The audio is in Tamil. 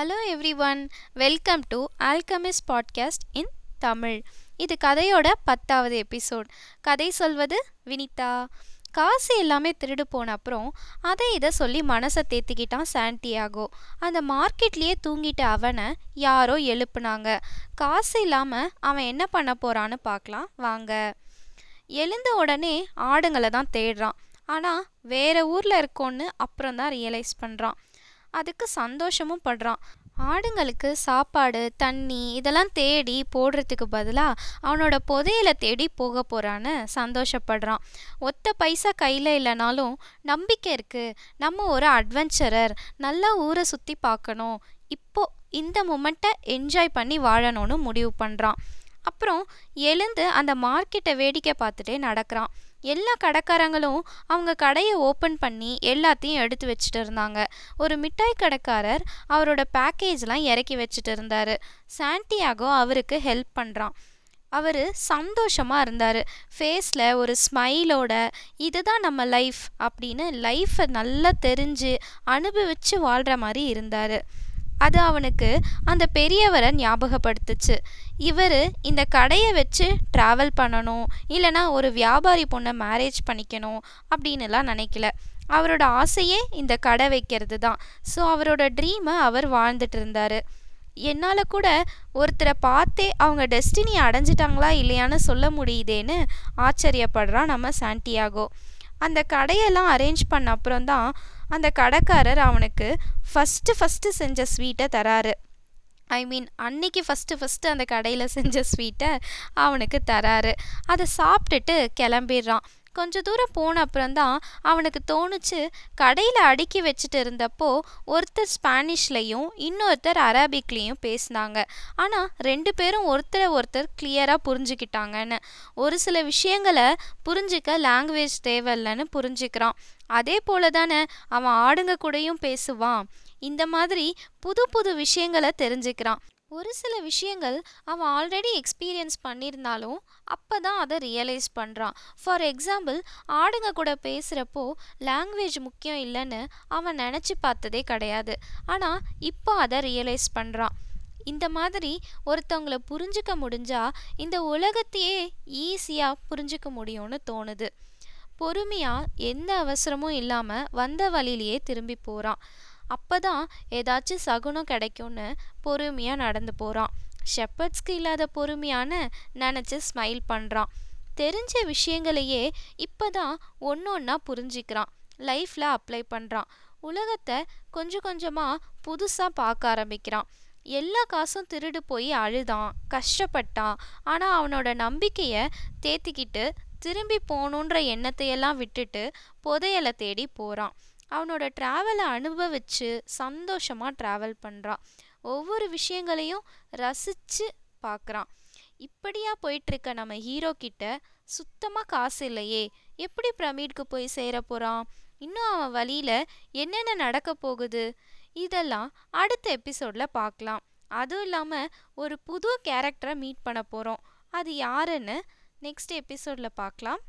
Hello everyone, welcome to Alchemist podcast in Tamil. இது கதையோட 10வது எபிசோட். கதை சொல்வது வினிதா. காசு எல்லாமே திருடு போன அப்புறம் அதை இதை சொல்லி மனசை தேத்திக்கிட்டான் சாண்டியாகோ. அந்த மார்க்கெட்லேயே தூங்கிட்ட அவனை யாரோ எழுப்புனாங்க. காசு இல்லாமல் அவன் என்ன பண்ண போகிறான்னு பார்க்கலாம் வாங்க. எழுந்த உடனே ஆடுங்களை தான் தேடுறான். ஆனால் வேறு ஊரில் இருக்கோன்னு அப்புறம்தான் ரியலைஸ் பண்ணுறான். அதுக்கு சந்தோஷமும் படுறான். ஆடுங்களுக்கு சாப்பாடு தண்ணி இதெல்லாம் தேடி போடுறதுக்கு பதிலாக அவனோட புதையில தேடி போக போகிறான்னு சந்தோஷப்படுறான். ஒத்த பைசா கையில் இல்லைனாலும் நம்பிக்கை இருக்குது. நம்ம ஒரு அட்வென்ச்சரர், நல்லா ஊரை சுற்றி பார்க்கணும், இப்போது இந்த மூமெண்ட்டை என்ஜாய் பண்ணி வாழணும்னு முடிவு பண்ணுறான். அப்புறம் எழுந்து அந்த மார்க்கெட்டை வேடிக்கை பார்த்துட்டே நடக்கிறான். எல்லா கடைக்காரங்களும் அவங்க கடையை ஓப்பன் பண்ணி எல்லாத்தையும் எடுத்து வச்சுட்டு இருந்தாங்க. ஒரு மிட்டாய் கடைக்காரர் அவரோட பேக்கேஜ்லாம் இறக்கி வச்சுட்டு இருந்தார். சாண்டியாகோ அவருக்கு ஹெல்ப் பண்ணுறான். அவர் சந்தோஷமாக இருந்தார். ஃபேஸில் ஒரு ஸ்மைலோட இதுதான் நம்ம லைஃப் அப்படின்னு லைஃப்பை நல்லா தெரிஞ்சு அனுபவித்து வாழ்கிற மாதிரி இருந்தார். அது அவனுக்கு அந்த பெரியவரை ஞாபகப்படுத்துச்சு. இவர் இந்த கடையை வச்சு ட்ராவல் பண்ணணும், இல்லைனா ஒரு வியாபாரி பொண்ணை மேரேஜ் பண்ணிக்கணும் அப்படின்னுலாம் நினைக்கல. அவரோட ஆசையே இந்த கடை வைக்கிறது தான். ஸோ அவரோட ட்ரீமை அவர் வாழ்ந்துட்டு இருந்தார். என்னால் கூட ஒருத்தரை பார்த்தே அவங்க டெஸ்டினி அடைஞ்சிட்டாங்களா இல்லையான்னு சொல்ல முடியுதேன்னு ஆச்சரியப்படுறான் நம்ம சாண்டியாகோ. அந்த கடையெல்லாம் அரேஞ்ச் பண்ண அப்புறம்தான் அந்த கடைக்காரர் அவனுக்கு ஃபஸ்ட்டு செஞ்ச ஸ்வீட்டை தராரு. அன்னைக்கு ஃபஸ்ட்டு அந்த கடையில் செஞ்ச ஸ்வீட்டை அவனுக்கு தராரு. அதை சாப்பிட்டுட்டு கிளம்பிடுறான். கொஞ்சம் தூரம் போன அப்புறம்தான் அவனுக்கு தோணுச்சு, கடையில் அடுக்கி வச்சுட்டு இருந்தப்போ ஒருத்தர் ஸ்பானிஷ்லையும் இன்னொருத்தர் அரபிக்லேயும் பேசினாங்க. ஆனால் ரெண்டு பேரும் ஒருத்தர் கிளியராக புரிஞ்சுக்கிட்டாங்கன்னு. ஒரு சில விஷயங்களை புரிஞ்சிக்க லாங்குவேஜ் தேவையில்லைன்னு புரிஞ்சுக்கிறான். அதே போல தானே அவன் ஆடுங்க கூடயும் பேசுவான். இந்த மாதிரி புது புது விஷயங்களை தெரிஞ்சுக்கிறான். ஒரு சில விஷயங்கள் அவன் ஆல்ரெடி எக்ஸ்பீரியன்ஸ் பண்ணியிருந்தாலும் அப்போ தான் அதை ரியலைஸ் பண்ணுறான். ஃபார் எக்ஸாம்பிள், ஆடுங்க கூட பேசுகிறப்போ லாங்குவேஜ் முக்கியம் இல்லைன்னு அவன் நினச்சி பார்த்ததே கிடையாது. ஆனால் இப்போ அதை ரியலைஸ் பண்ணுறான். இந்த மாதிரி ஒருத்தவங்களை புரிஞ்சிக்க முடிஞ்சால் இந்த உலகத்தையே ஈஸியாக புரிஞ்சிக்க முடியும்னு தோணுது. பொறுமையாக, எந்த அவசரமும் இல்லாமல் வந்த வழியிலேயே திரும்பி போகிறான். அப்போ தான் ஏதாச்சும் சகுனம் கிடைக்கும்னு பொறுமையாக நடந்து போகிறான். ஷெப்பர்ட்ஸ்க்கு இல்லாத பொறுமையான்னு நினச்சி ஸ்மைல் பண்ணுறான். தெரிஞ்ச விஷயங்களையே இப்போ தான் ஒன்று ஒன்றா புரிஞ்சிக்கிறான், லைஃப்பில் அப்ளை பண்ணுறான். உலகத்தை கொஞ்சம் கொஞ்சமாக புதுசாக பார்க்க ஆரம்பிக்கிறான். எல்லா காசும் திருடு போய் அழுதான், கஷ்டப்பட்டான். ஆனால் அவனோட நம்பிக்கையை தேத்திக்கிட்டு திரும்பி போகணுன்ற எண்ணத்தையெல்லாம் விட்டுட்டு புதையலை தேடி போகிறான். அவனோட ட்ராவலை அனுபவித்து சந்தோஷமாக ட்ராவல் பண்ணுறான். ஒவ்வொரு விஷயங்களையும் ரசித்து பார்க்குறான். இப்படியா போயிட்டுருக்க நம்ம ஹீரோக்கிட்ட சுத்தமாக காசு இல்லையே, எப்படி பிரமிட்க்கு போய் சேர போகிறான், இன்னும் அவன் வழியில் என்னென்ன நடக்க போகுது, இதெல்லாம் அடுத்த எபிசோடில் பார்க்கலாம். அதுவும் இல்லாமல் ஒரு புது கேரக்டரை மீட் பண்ண போகிறோம். அது யாருன்னு நெக்ஸ்ட் எபிசோடில் பார்க்கலாம்.